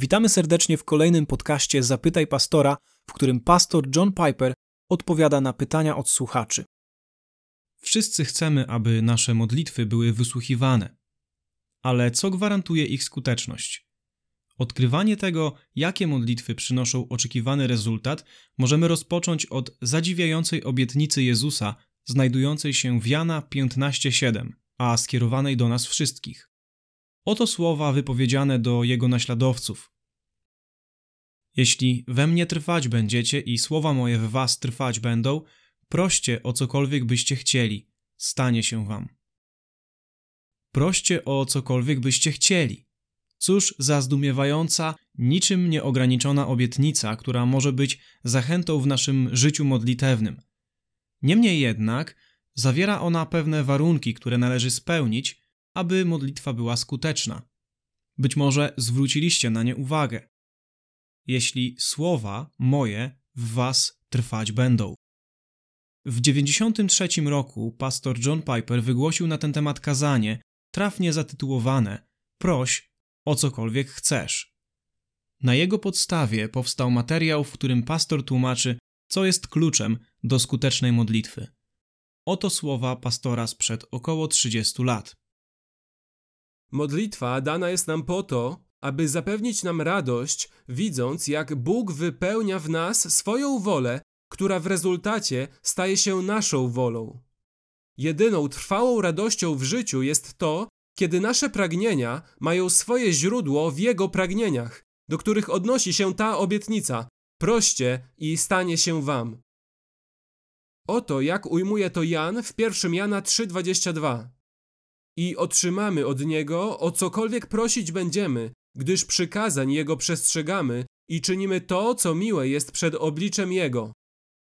Witamy serdecznie w kolejnym podcaście Zapytaj Pastora, w którym pastor John Piper odpowiada na pytania od słuchaczy. Wszyscy chcemy, aby nasze modlitwy były wysłuchiwane. Ale co gwarantuje ich skuteczność? Odkrywanie tego, jakie modlitwy przynoszą oczekiwany rezultat, możemy rozpocząć od zadziwiającej obietnicy Jezusa, znajdującej się w Jana 15:7, a skierowanej do nas wszystkich. Oto słowa wypowiedziane do Jego naśladowców. Jeśli we mnie trwać będziecie i słowa moje w was trwać będą, proście o cokolwiek byście chcieli, stanie się wam. Proście o cokolwiek byście chcieli. Cóż za zdumiewająca, niczym nieograniczona obietnica, która może być zachętą w naszym życiu modlitewnym. Niemniej jednak zawiera ona pewne warunki, które należy spełnić, aby modlitwa była skuteczna. Być może zwróciliście na nie uwagę. Jeśli słowa moje w was trwać będą. W 93 roku pastor John Piper wygłosił na ten temat kazanie, trafnie zatytułowane „Proś o cokolwiek chcesz”. Na jego podstawie powstał materiał, w którym pastor tłumaczy, co jest kluczem do skutecznej modlitwy. Oto słowa pastora sprzed około 30 lat. Modlitwa dana jest nam po to, aby zapewnić nam radość, widząc, jak Bóg wypełnia w nas swoją wolę, która w rezultacie staje się naszą wolą. Jedyną trwałą radością w życiu jest to, kiedy nasze pragnienia mają swoje źródło w Jego pragnieniach, do których odnosi się ta obietnica: proście i stanie się wam. Oto jak ujmuje to Jan w 1 Jana 3:22. I otrzymamy od Niego, o cokolwiek prosić będziemy, gdyż przykazań Jego przestrzegamy i czynimy to, co miłe jest przed obliczem Jego.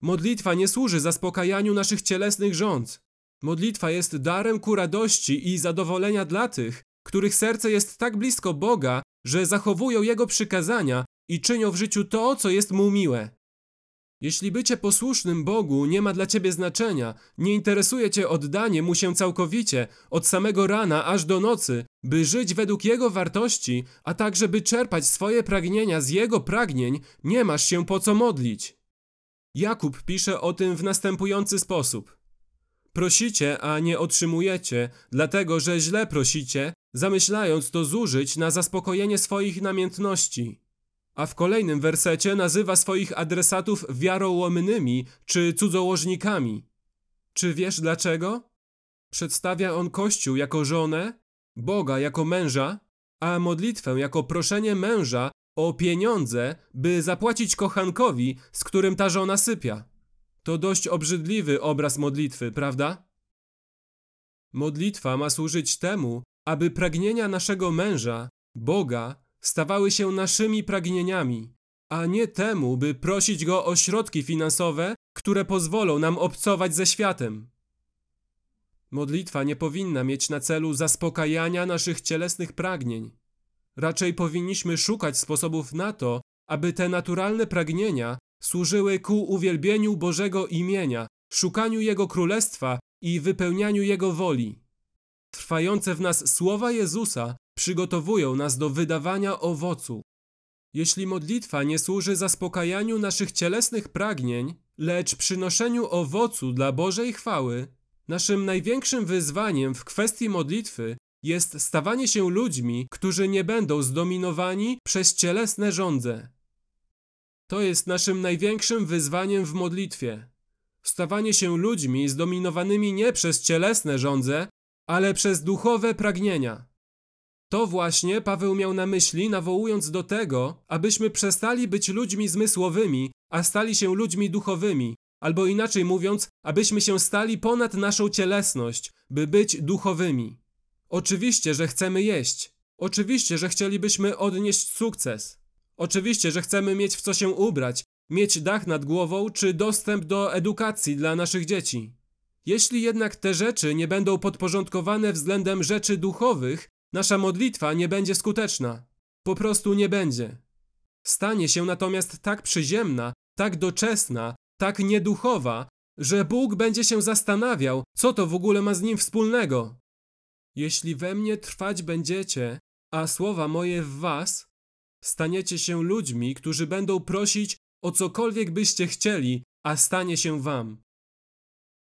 Modlitwa nie służy zaspokajaniu naszych cielesnych żądz. Modlitwa jest darem ku radości i zadowolenia dla tych, których serce jest tak blisko Boga, że zachowują Jego przykazania i czynią w życiu to, co jest Mu miłe. Jeśli bycie posłusznym Bogu nie ma dla ciebie znaczenia, nie interesuje cię oddanie Mu się całkowicie, od samego rana aż do nocy, by żyć według Jego wartości, a także by czerpać swoje pragnienia z Jego pragnień, nie masz się po co modlić. Jakub pisze o tym w następujący sposób. Prosicie, a nie otrzymujecie, dlatego że źle prosicie, zamyślając to zużyć na zaspokojenie swoich namiętności. A w kolejnym wersecie nazywa swoich adresatów wiarołomnymi czy cudzołożnikami. Czy wiesz dlaczego? Przedstawia on Kościół jako żonę, Boga jako męża, a modlitwę jako proszenie męża o pieniądze, by zapłacić kochankowi, z którym ta żona sypia. To dość obrzydliwy obraz modlitwy, prawda? Modlitwa ma służyć temu, aby pragnienia naszego męża, Boga, stawały się naszymi pragnieniami, a nie temu, by prosić Go o środki finansowe, które pozwolą nam obcować ze światem. Modlitwa nie powinna mieć na celu zaspokajania naszych cielesnych pragnień. Raczej powinniśmy szukać sposobów na to, aby te naturalne pragnienia służyły ku uwielbieniu Bożego imienia, szukaniu Jego królestwa i wypełnianiu Jego woli. Trwające w nas słowa Jezusa przygotowują nas do wydawania owocu. Jeśli modlitwa nie służy zaspokajaniu naszych cielesnych pragnień, lecz przynoszeniu owocu dla Bożej chwały, naszym największym wyzwaniem w kwestii modlitwy jest stawanie się ludźmi, którzy nie będą zdominowani przez cielesne żądze. To jest naszym największym wyzwaniem w modlitwie. Stawanie się ludźmi zdominowanymi nie przez cielesne żądze, ale przez duchowe pragnienia. To właśnie Paweł miał na myśli, nawołując do tego, abyśmy przestali być ludźmi zmysłowymi, a stali się ludźmi duchowymi, albo inaczej mówiąc, abyśmy się stali ponad naszą cielesność, by być duchowymi. Oczywiście, że chcemy jeść. Oczywiście, że chcielibyśmy odnieść sukces. Oczywiście, że chcemy mieć w co się ubrać, mieć dach nad głową czy dostęp do edukacji dla naszych dzieci. Jeśli jednak te rzeczy nie będą podporządkowane względem rzeczy duchowych, nasza modlitwa nie będzie skuteczna. Po prostu nie będzie. Stanie się natomiast tak przyziemna, tak doczesna, tak nieduchowa, że Bóg będzie się zastanawiał, co to w ogóle ma z Nim wspólnego. Jeśli we mnie trwać będziecie, a słowa moje w was, Staniecie się ludźmi, którzy będą prosić o cokolwiek byście chcieli, a stanie się wam.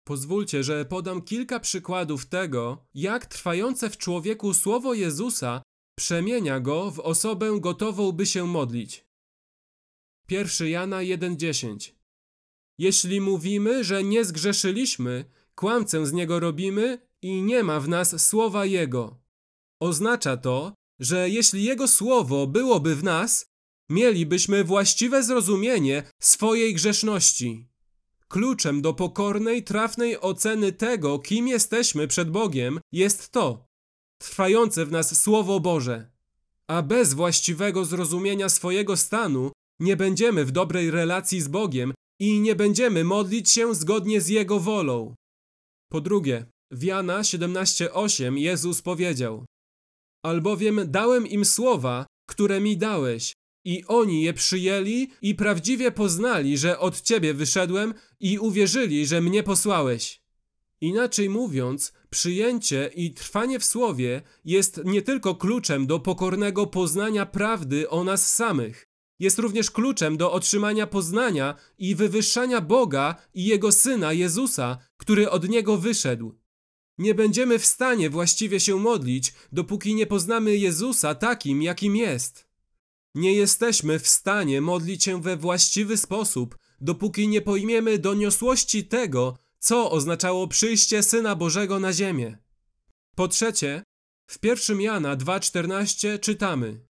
Pozwólcie, że podam kilka przykładów tego, jak trwające w człowieku słowo Jezusa przemienia go w osobę gotową, by się modlić. 1 Jana 1,10. Jeśli mówimy, że nie zgrzeszyliśmy, kłamcę z niego robimy i nie ma w nas słowa jego. Oznacza to, że jeśli jego słowo byłoby w nas, mielibyśmy właściwe zrozumienie swojej grzeszności. Kluczem do pokornej, trafnej oceny tego, kim jesteśmy przed Bogiem, jest to trwające w nas Słowo Boże. A bez właściwego zrozumienia swojego stanu nie będziemy w dobrej relacji z Bogiem i nie będziemy modlić się zgodnie z Jego wolą. Po drugie, w Jana 17,8 Jezus powiedział: albowiem dałem im słowa, które mi dałeś, i oni je przyjęli i prawdziwie poznali, że od Ciebie wyszedłem, i uwierzyli, że mnie posłałeś. Inaczej mówiąc, przyjęcie i trwanie w słowie jest nie tylko kluczem do pokornego poznania prawdy o nas samych, jest również kluczem do otrzymania poznania i wywyższania Boga i Jego Syna Jezusa, który od Niego wyszedł. Nie będziemy w stanie właściwie się modlić, dopóki nie poznamy Jezusa takim, jakim jest. Nie jesteśmy w stanie modlić się we właściwy sposób, dopóki nie pojmiemy doniosłości tego, co oznaczało przyjście Syna Bożego na ziemię. Po trzecie, w 1 Jana 2,14 czytamy: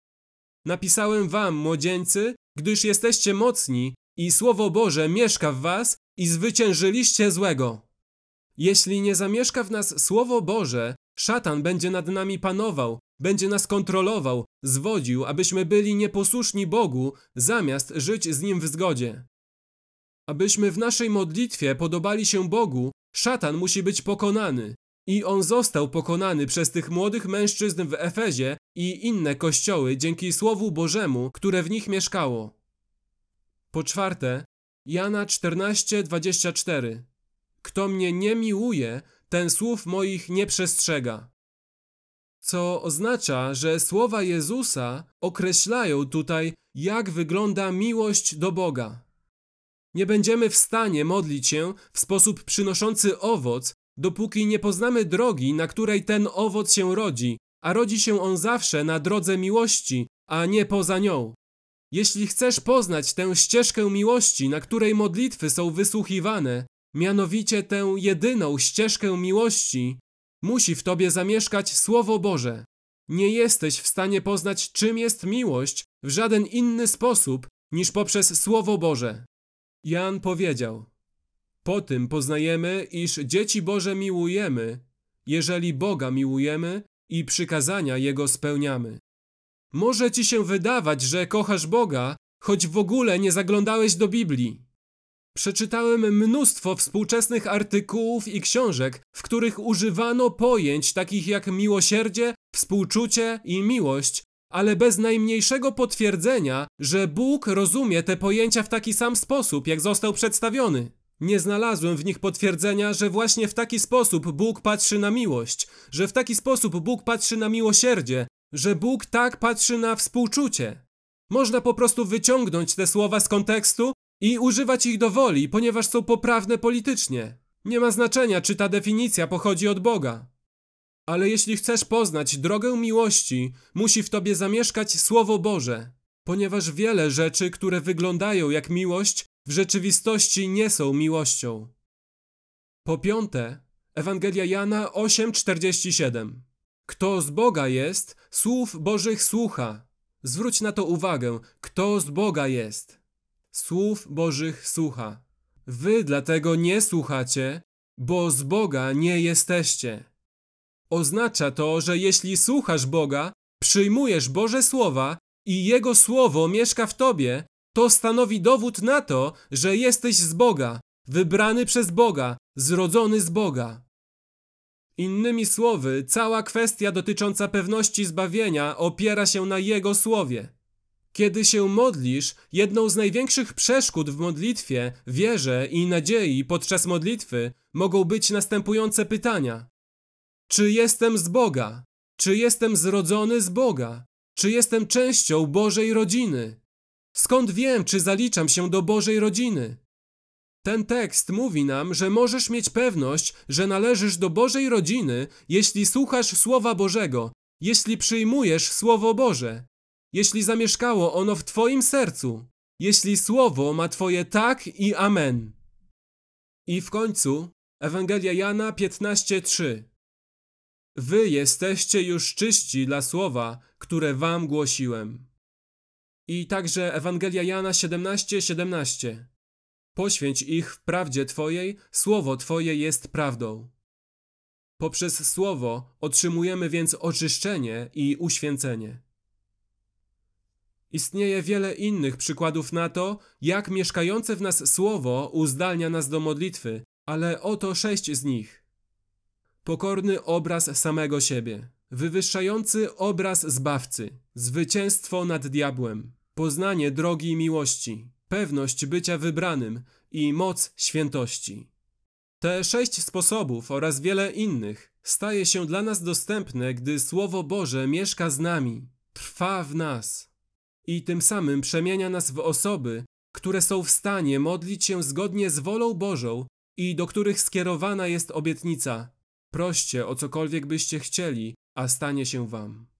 napisałem wam, młodzieńcy, gdyż jesteście mocni i Słowo Boże mieszka w was i zwyciężyliście złego. Jeśli nie zamieszka w nas Słowo Boże, szatan będzie nad nami panował, będzie nas kontrolował, zwodził, abyśmy byli nieposłuszni Bogu, zamiast żyć z Nim w zgodzie. Abyśmy w naszej modlitwie podobali się Bogu, szatan musi być pokonany. I on został pokonany przez tych młodych mężczyzn w Efezie i inne kościoły dzięki Słowu Bożemu, które w nich mieszkało. Po czwarte, Jana 14,24. Kto mnie nie miłuje, ten słów moich nie przestrzega. Co oznacza, że słowa Jezusa określają tutaj, jak wygląda miłość do Boga. Nie będziemy w stanie modlić się w sposób przynoszący owoc, dopóki nie poznamy drogi, na której ten owoc się rodzi, a rodzi się on zawsze na drodze miłości, a nie poza nią. Jeśli chcesz poznać tę ścieżkę miłości, na której modlitwy są wysłuchiwane, mianowicie tę jedyną ścieżkę miłości, musi w tobie zamieszkać Słowo Boże. Nie jesteś w stanie poznać, czym jest miłość, w żaden inny sposób niż poprzez Słowo Boże. Jan powiedział: po tym poznajemy, iż dzieci Boże miłujemy, jeżeli Boga miłujemy i przykazania Jego spełniamy. Może ci się wydawać, że kochasz Boga, choć w ogóle nie zaglądałeś do Biblii. Przeczytałem mnóstwo współczesnych artykułów i książek, w których używano pojęć takich jak miłosierdzie, współczucie i miłość, ale bez najmniejszego potwierdzenia, że Bóg rozumie te pojęcia w taki sam sposób, jak został przedstawiony. Nie znalazłem w nich potwierdzenia, że właśnie w taki sposób Bóg patrzy na miłość, że w taki sposób Bóg patrzy na miłosierdzie, że Bóg tak patrzy na współczucie. Można po prostu wyciągnąć te słowa z kontekstu i używać ich do woli, ponieważ są poprawne politycznie. Nie ma znaczenia, czy ta definicja pochodzi od Boga. Ale jeśli chcesz poznać drogę miłości, musi w tobie zamieszkać Słowo Boże, ponieważ wiele rzeczy, które wyglądają jak miłość, w rzeczywistości nie są miłością. Po piąte, Ewangelia Jana 8,47. Kto z Boga jest, słów Bożych słucha. Zwróć na to uwagę, kto z Boga jest. Słów Bożych słucha. Wy dlatego nie słuchacie, bo z Boga nie jesteście. Oznacza to, że jeśli słuchasz Boga, przyjmujesz Boże słowa i Jego słowo mieszka w tobie, to stanowi dowód na to, że jesteś z Boga, wybrany przez Boga, zrodzony z Boga. Innymi słowy, cała kwestia dotycząca pewności zbawienia opiera się na Jego słowie. Kiedy się modlisz, jedną z największych przeszkód w modlitwie, wierze i nadziei podczas modlitwy mogą być następujące pytania. Czy jestem z Boga? Czy jestem zrodzony z Boga? czy jestem częścią Bożej rodziny? Skąd wiem, czy zaliczam się do Bożej rodziny? Ten tekst mówi nam, że możesz mieć pewność, że należysz do Bożej rodziny, jeśli słuchasz Słowa Bożego, jeśli przyjmujesz Słowo Boże, jeśli zamieszkało ono w twoim sercu, jeśli Słowo ma twoje tak i amen. I w końcu Ewangelia Jana 15:3. Wy jesteście już czyści dla słowa, które wam głosiłem. I także Ewangelia Jana 17:17. Poświęć ich w prawdzie twojej, słowo twoje jest prawdą. Poprzez słowo otrzymujemy więc oczyszczenie i uświęcenie. Istnieje wiele innych przykładów na to, jak mieszkające w nas słowo uzdalnia nas do modlitwy, ale oto 6 z nich. Pokorny obraz samego siebie, wywyższający obraz Zbawcy, zwycięstwo nad diabłem, poznanie drogi miłości, pewność bycia wybranym i moc świętości. Te 6 sposobów oraz wiele innych staje się dla nas dostępne, gdy Słowo Boże mieszka z nami, trwa w nas i tym samym przemienia nas w osoby, które są w stanie modlić się zgodnie z wolą Bożą i do których skierowana jest obietnica: proście o cokolwiek byście chcieli, a stanie się wam.